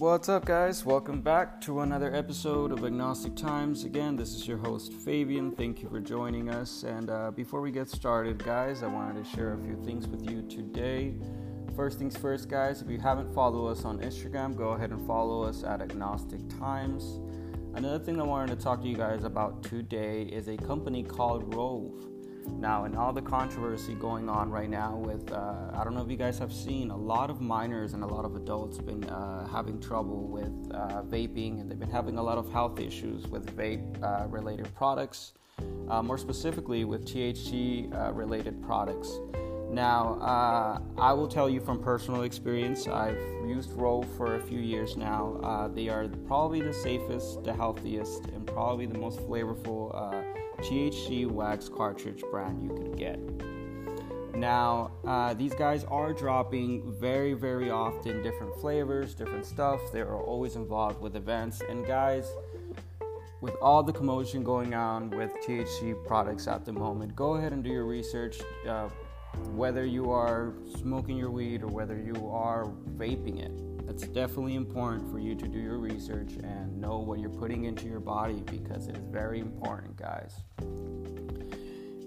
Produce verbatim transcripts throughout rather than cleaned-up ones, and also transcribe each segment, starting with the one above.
What's up, guys? Welcome back to another episode of Agnostic Times. Again, this is your host, Fabian. Thank you for joining us. And uh, before we get started, guys, I wanted to share a few things with you today. First things first, guys, if you haven't followed us on Instagram, go ahead and follow us at Agnostic Times. Another thing I wanted to talk to you guys about today is a company called Rove. Now, and all the controversy going on right now with, uh, I don't know if you guys have seen, a lot of minors and a lot of adults been uh, having trouble with uh, vaping, and they've been having a lot of health issues with vape-related uh, products, uh, more specifically with T H C-related uh, products. Now, uh, I will tell you from personal experience, I've used Rove for a few years now. Uh, they are probably the safest, the healthiest, and probably the most flavorful uh, T H C wax cartridge brand you could get. Now, uh, these guys are dropping very, very often different flavors, different stuff. They are always involved with events. And guys, with all the commotion going on with T H C products at the moment, go ahead and do your research. Uh, whether you are smoking your weed or whether you are vaping it, it's definitely important for you to do your research and know what you're putting into your body, because it is very important, guys.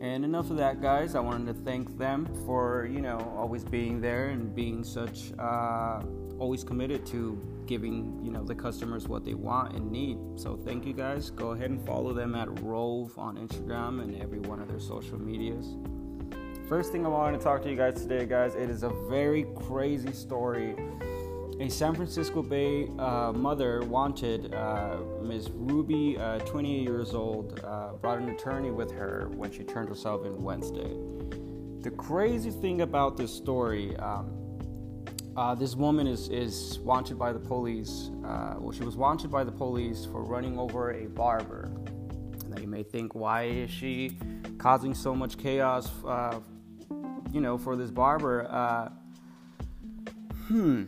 And enough of that, guys. I wanted to thank them for, you know, always being there and being such uh always committed to giving, you know, the customers what they want and need. So thank you, guys. Go ahead and follow them at Rove on Instagram and every one of their social medias. First thing I wanted to talk to you guys today, guys, it is a very crazy story. A San Francisco Bay uh, mother wanted, uh, Miz Ruby, uh, twenty-eight years old, uh, brought an attorney with her when she turned herself in Wednesday. The crazy thing about this story, um, uh, this woman is, is wanted by the police. Uh, well, she was wanted by the police for running over a barber. Now, you may think, why is she causing so much chaos uh, you know, for this barber? Uh, hmm.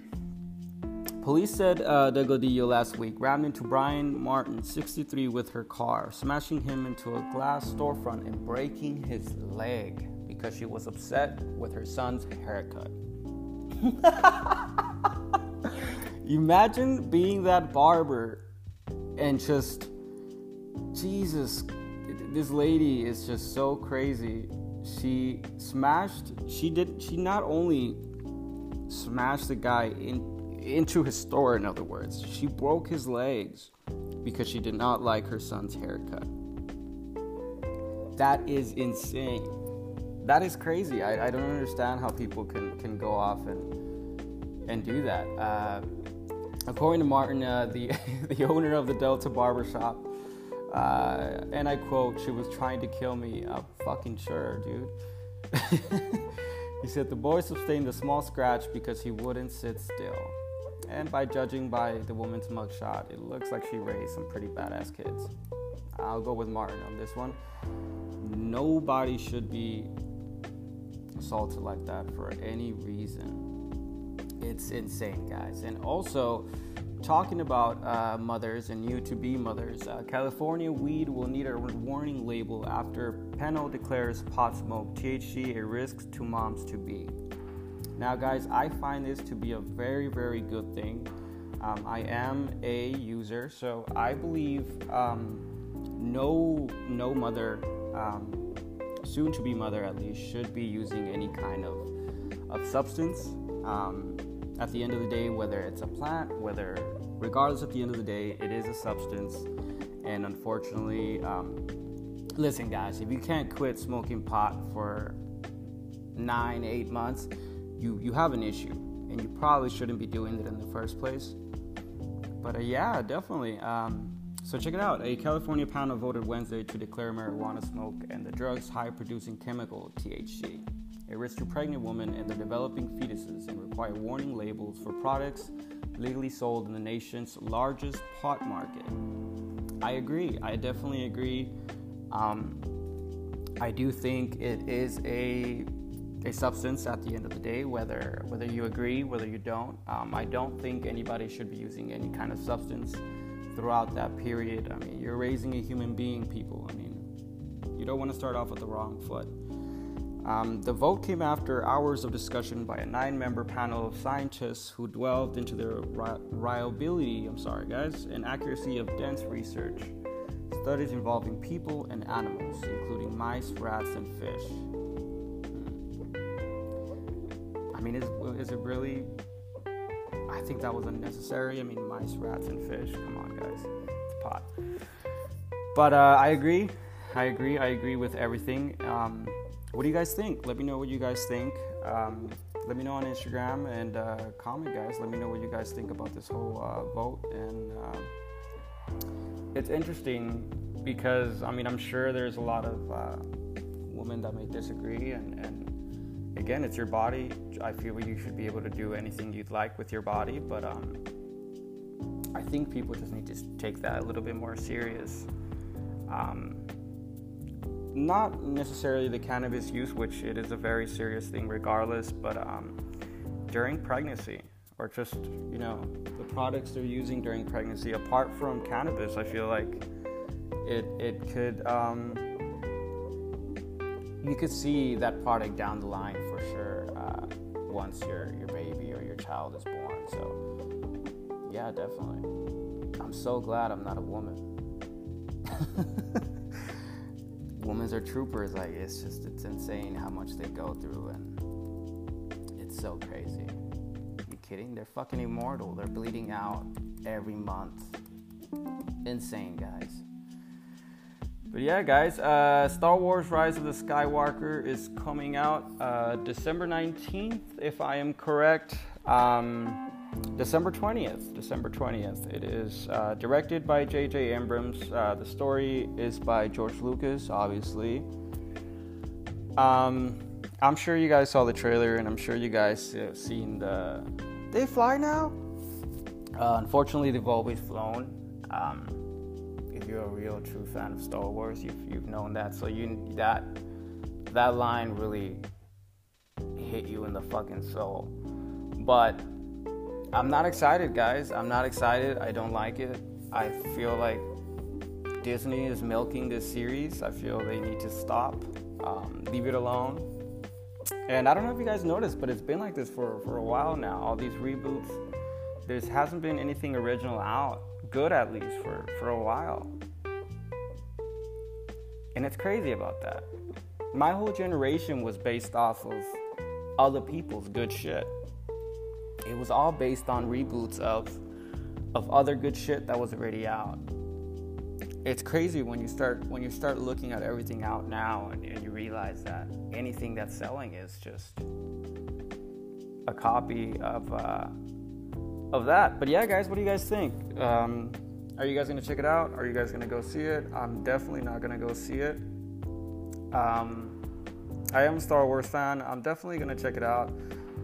Police said uh, Degodillo last week rammed into Brian Martin, sixty-three, with her car, smashing him into a glass storefront and breaking his leg because she was upset with her son's haircut. Imagine being that barber and just, Jesus, this lady is just so crazy. She smashed, she did, she not only smashed the guy in into his store, in other words, she broke his legs because she did not like her son's haircut. That is insane. That is crazy. I, I don't understand how people can, can go off and and do that. Uh, according to Martin, uh, the, the owner of the Delta Barbershop, uh, and I quote, "She was trying to kill me." I'm fucking sure, dude. He said the boy sustained a small scratch because he wouldn't sit still. And by judging by the woman's mugshot, it looks like she raised some pretty badass kids. I'll go with Martin on this one. Nobody should be assaulted like that for any reason. It's insane, guys. And also, talking about uh, mothers and new-to-be mothers, uh, California weed will need a warning label after panel declares pot smoke T H C a risk to moms-to-be. Now, guys, I find this to be a very, very good thing. Um, I am a user, so I believe um, no, no mother, um, soon-to-be mother at least, should be using any kind of of substance. Um, At the end of the day, whether it's a plant, whether, regardless, at the end of the day, it is a substance. And unfortunately, um, listen, guys, if you can't quit smoking pot for nine, eight months, you, you have an issue. And you probably shouldn't be doing it in the first place. But uh, yeah, definitely. Um, so check it out. A California panel voted Wednesday to declare marijuana smoke and the drug's high-producing chemical, T H C, a risk to pregnant women and their developing fetuses, and require warning labels for products legally sold in the nation's largest pot market. I agree. I definitely agree. Um, I do think it is a a substance at the end of the day, whether whether you agree, whether you don't. Um, I don't think anybody should be using any kind of substance throughout that period. I mean, you're raising a human being, people. I mean, you don't want to start off with the wrong foot. Um, the vote came after hours of discussion by a nine-member panel of scientists who delved into the ri- reliability, I'm sorry guys, and accuracy of dense research studies involving people and animals, including mice, rats, and fish. I mean, is, is it really? I think that was unnecessary. I mean, mice, rats, and fish. Come on, guys. It's pot. But uh, I agree. I agree. I agree with everything. Um, what do you guys think? Let me know what you guys think. Um, let me know on Instagram and uh, comment, guys. Let me know what you guys think about this whole uh, vote. And uh, it's interesting because, I mean, I'm sure there's a lot of uh, women that may disagree and... and again, it's your body. I feel you should be able to do anything you'd like with your body, but um, I think people just need to take that a little bit more serious. Um, not necessarily the cannabis use, which it is a very serious thing regardless, but um, during pregnancy or just, you know, the products they're using during pregnancy, apart from cannabis, I feel like it, it could... Um, you could see that product down the line for sure uh, once your your baby or your child is born. So, yeah, definitely. I'm so glad I'm not a woman. Women are troopers. Like, it's just, it's insane how much they go through, and it's so crazy. Are you kidding? They're fucking immortal. They're bleeding out every month. Insane, guys. But yeah, guys, uh, Star Wars Rise of the Skywalker is coming out uh, December nineteenth, if I am correct. Um, December twentieth. December twentieth. It is uh, directed by J J. Abrams. Uh, the story is by George Lucas, obviously. Um, I'm sure you guys saw the trailer, and I'm sure you guys have seen the... They fly now? Uh, unfortunately, they've always flown. Um... If you're a real true fan of Star Wars, you've you've known that. So you that that line really hit you in the fucking soul. But I'm not excited, guys. I'm not excited. I don't like it. I feel like Disney is milking this series. I feel they need to stop, um, leave it alone. And I don't know if you guys noticed, but it's been like this for for a while now. All these reboots, there hasn't been anything original out. Good, at least for for a while, and it's crazy about that. My whole generation was based off of other people's good shit. It was all based on reboots of of other good shit that was already out. It's crazy when you start when you start looking at everything out now, and, and you realize that anything that's selling is just a copy of uh of that. But yeah, guys, what do you guys think? Um, are you guys gonna check it out? Are you guys gonna go see it? I'm definitely not gonna go see it. Um, I am a Star Wars fan. I'm definitely gonna check it out,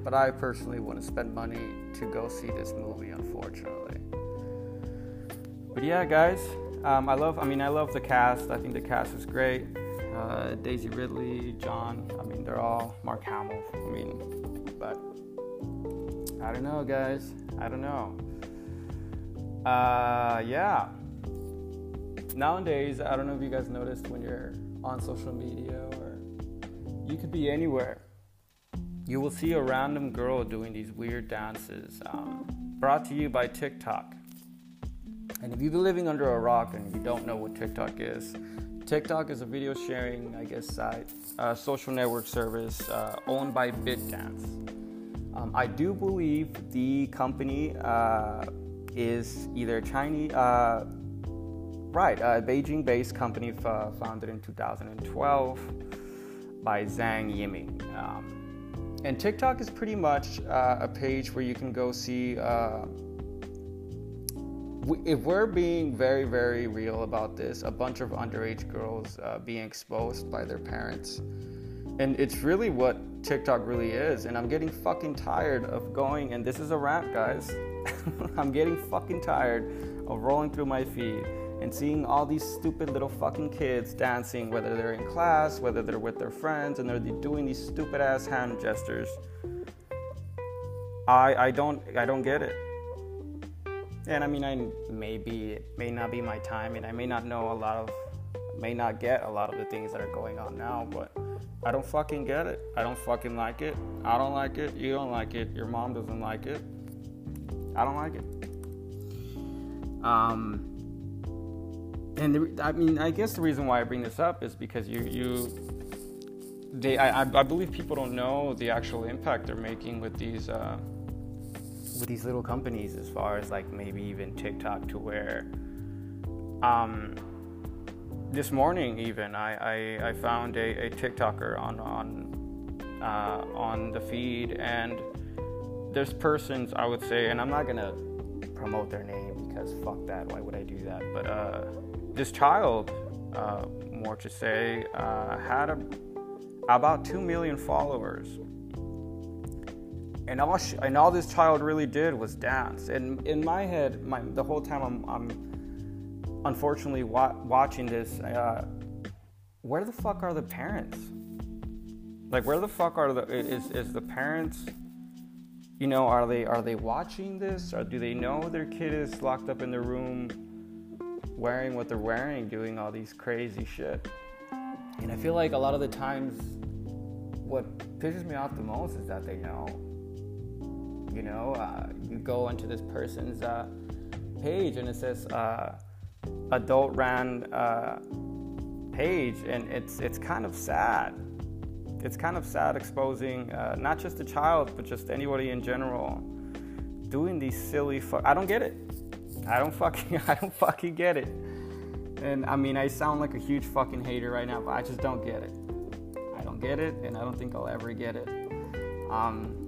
but I personally wouldn't spend money to go see this movie, unfortunately. But yeah, guys, um, I love. I mean, I love the cast. I think the cast is great. Uh, Daisy Ridley, John. I mean, they're all Mark Hamill. I mean, but I don't know, guys. I don't know. Uh, yeah. Nowadays, I don't know if you guys noticed when you're on social media, or you could be anywhere, you will see a random girl doing these weird dances. Um, brought to you by TikTok. And if you've been living under a rock and you don't know what TikTok is, TikTok is a video sharing, I guess, site, uh, social network service uh, owned by ByteDance. Um, I do believe the company uh, is either Chinese, uh, right, a Beijing-based company f- founded in two thousand twelve by Zhang Yiming. Um, and TikTok is pretty much uh, a page where you can go see, uh, we, if we're being very, very real about this, a bunch of underage girls uh, being exposed by their parents. And it's really what TikTok really is. And I'm getting fucking tired of going, and this is a rant, guys. I'm getting fucking tired of rolling through my feed and seeing all these stupid little fucking kids dancing, whether they're in class, whether they're with their friends, and they're doing these stupid ass hand gestures. I I don't I don't get it. And I mean, I maybe it may not be my time, and I may not know a lot of, may not get a lot of the things that are going on now, but I don't fucking get it. I don't fucking like it. I don't like it. You don't like it. Your mom doesn't like it. I don't like it. Um, and the, I mean, I guess the reason why I bring this up is because you, you, they, I, I believe people don't know the actual impact they're making with these, uh, with these little companies, as far as like maybe even TikTok, to where, um, this morning even I, I, I found a, a TikToker on on uh, on the feed, and there's persons I would say, and I'm not gonna promote their name because fuck that, why would I do that? But uh, this child, uh, more to say, uh, had a, about two million followers, and all she, and all this child really did was dance. And in my head, my the whole time I'm. I'm unfortunately wa- watching this, uh, where the fuck are the parents? Like, where the fuck are the, is, is the parents, you know, are they, are they watching this? Or do they know their kid is locked up in their room wearing what they're wearing, doing all these crazy shit? And I feel like a lot of the times what pisses me off the most is that they know, you know, uh, you go onto this person's, uh, page and it says, uh, adult ran uh, page, and it's it's kind of sad. It's kind of sad exposing uh, not just the child, but just anybody in general doing these silly. Fu- I don't get it. I don't fucking I don't fucking get it. And I mean, I sound like a huge fucking hater right now, but I just don't get it. I don't get it, and I don't think I'll ever get it. Um,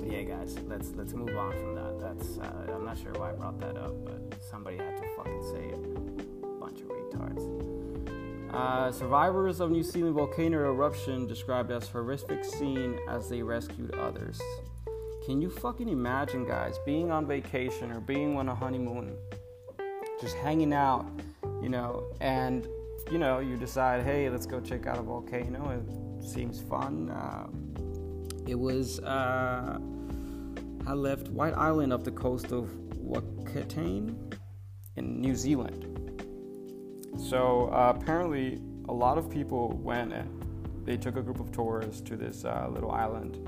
but yeah, guys, let's let's move on from that. That's uh, I'm not sure why I brought that up, but somebody had to fucking say it. Bunch of retards. Uh, survivors of New Zealand volcano eruption described as horrific scene as they rescued others. Can you fucking imagine, guys, being on vacation or being on a honeymoon, just hanging out, you know, and, you know, you decide, hey, let's go check out a volcano. It seems fun. Uh, it was... Uh, I left White Island off the coast of Whakatane in New Zealand. So uh, apparently a lot of people went and they took a group of tourists to this uh, little island.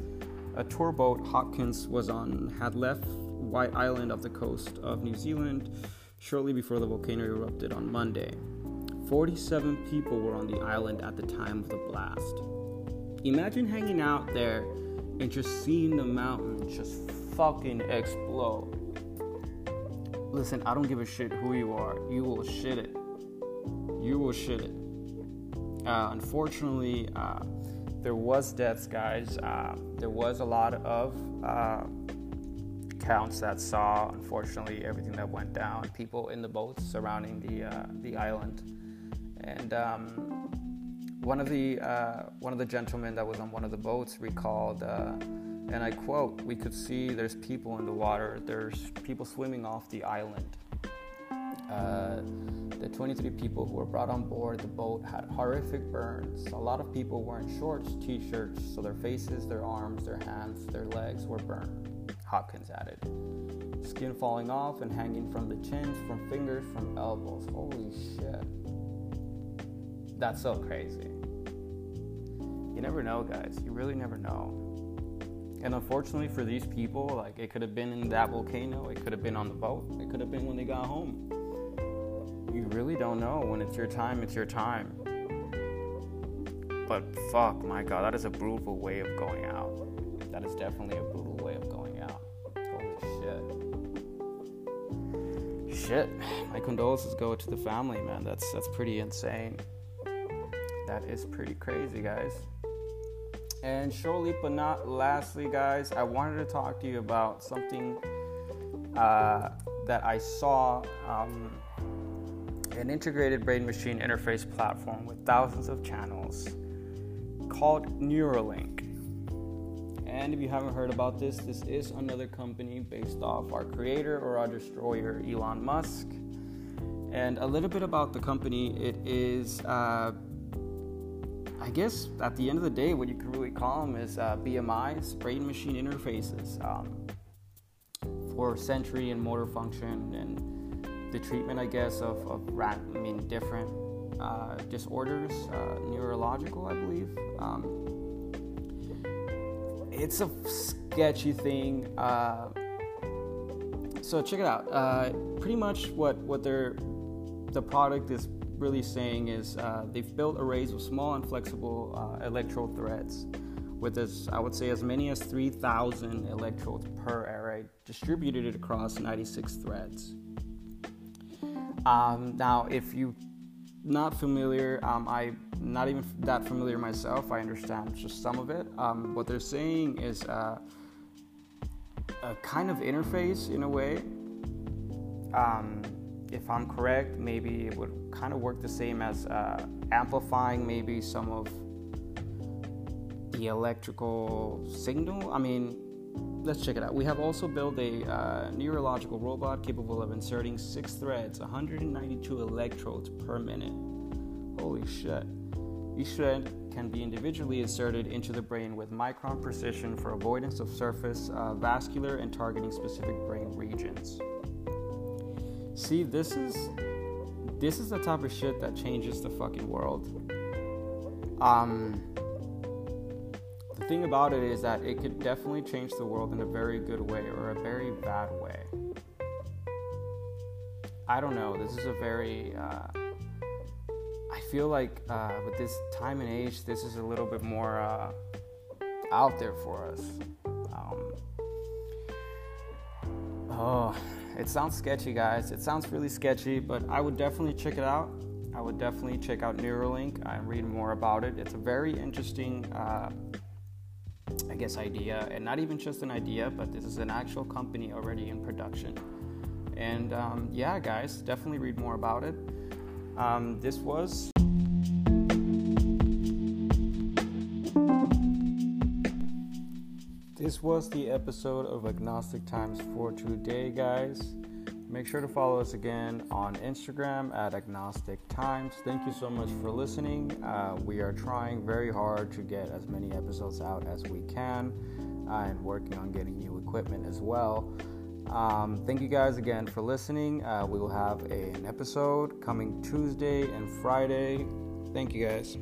A tour boat Hopkins was on had left White Island off the coast of New Zealand shortly before the volcano erupted on Monday. forty-seven people were on the island at the time of the blast. Imagine hanging out there and just seeing the mountain just fucking explode. Listen, I don't give a shit who you are. You will shit it. You will shit it. Uh, unfortunately, uh, there was deaths, guys. Uh, there was a lot of uh, counts that saw, unfortunately, everything that went down. People in the boats surrounding the uh, the island, and um, one of the uh, one of the gentlemen that was on one of the boats recalled. Uh, And I quote, "We could see there's people in the water. There's people swimming off the island." Uh, the twenty-three people who were brought on board the boat had horrific burns. A lot of people were in shorts, t-shirts, so their faces, their arms, their hands, their legs were burned, Hopkins added. Skin falling off and hanging from the chins, from fingers, from elbows. Holy shit. That's so crazy. You never know, guys. You really never know. And unfortunately for these people, like, it could have been in that volcano, it could have been on the boat, it could have been when they got home. You really don't know. When it's your time, it's your time. But fuck, my God, that is a brutal way of going out. That is definitely a brutal way of going out. Holy shit. Shit. My condolences go to the family, man. That's that's pretty insane. That is pretty crazy, guys. And surely, but not lastly, guys, I wanted to talk to you about something uh, that I saw, um, an integrated brain-machine interface platform with thousands of channels called Neuralink. And if you haven't heard about this, this is another company based off our creator or our destroyer, Elon Musk. And a little bit about the company, it is... Uh, I guess at the end of the day, what you could really call them is uh, B M I's, brain machine interfaces, um, for sensory and motor function and the treatment, I guess, of, of rat, I mean, different uh, disorders, uh, neurological, I believe. Um, it's a sketchy thing. Uh, so check it out. Uh, pretty much what what they're the product is really saying is uh, they've built arrays of small and flexible uh, electrode threads with, as I would say, as many as three thousand electrodes per array distributed across ninety-six threads. Um, now, if you're not familiar, um, I'm not even that familiar myself. I understand just some of it. Um, what they're saying is uh, a kind of interface in a way. Um, if I'm correct, maybe it would kind of work the same as uh, amplifying maybe some of the electrical signal. I mean, let's check it out. We have also built a uh, neurological robot capable of inserting six threads, one hundred ninety-two electrodes per minute. Holy shit. Each thread can be individually inserted into the brain with micron precision for avoidance of surface, uh, vascular, and targeting specific brain regions. See, this is this is the type of shit that changes the fucking world. Um... The thing about it is that it could definitely change the world in a very good way or a very bad way. I don't know. This is a very... Uh, I feel like uh, with this time and age, this is a little bit more uh, out there for us. Um, oh, it sounds sketchy, guys. It sounds really sketchy, but I would definitely check it out. I would definitely check out Neuralink and read more about it. It's a very interesting... Uh, I guess idea, and not even just an idea, but this is an actual company already in production. And um, yeah, guys, definitely read more about it. Um, this was this was the episode of Agnostic Times for today, guys. Make sure to follow us again on Instagram at Agnostic Times. Thank you so much for listening. Uh, we are trying very hard to get as many episodes out as we can uh, and working on getting new equipment as well. Um, thank you guys again for listening. Uh, we will have a, an episode coming Tuesday and Friday. Thank you guys.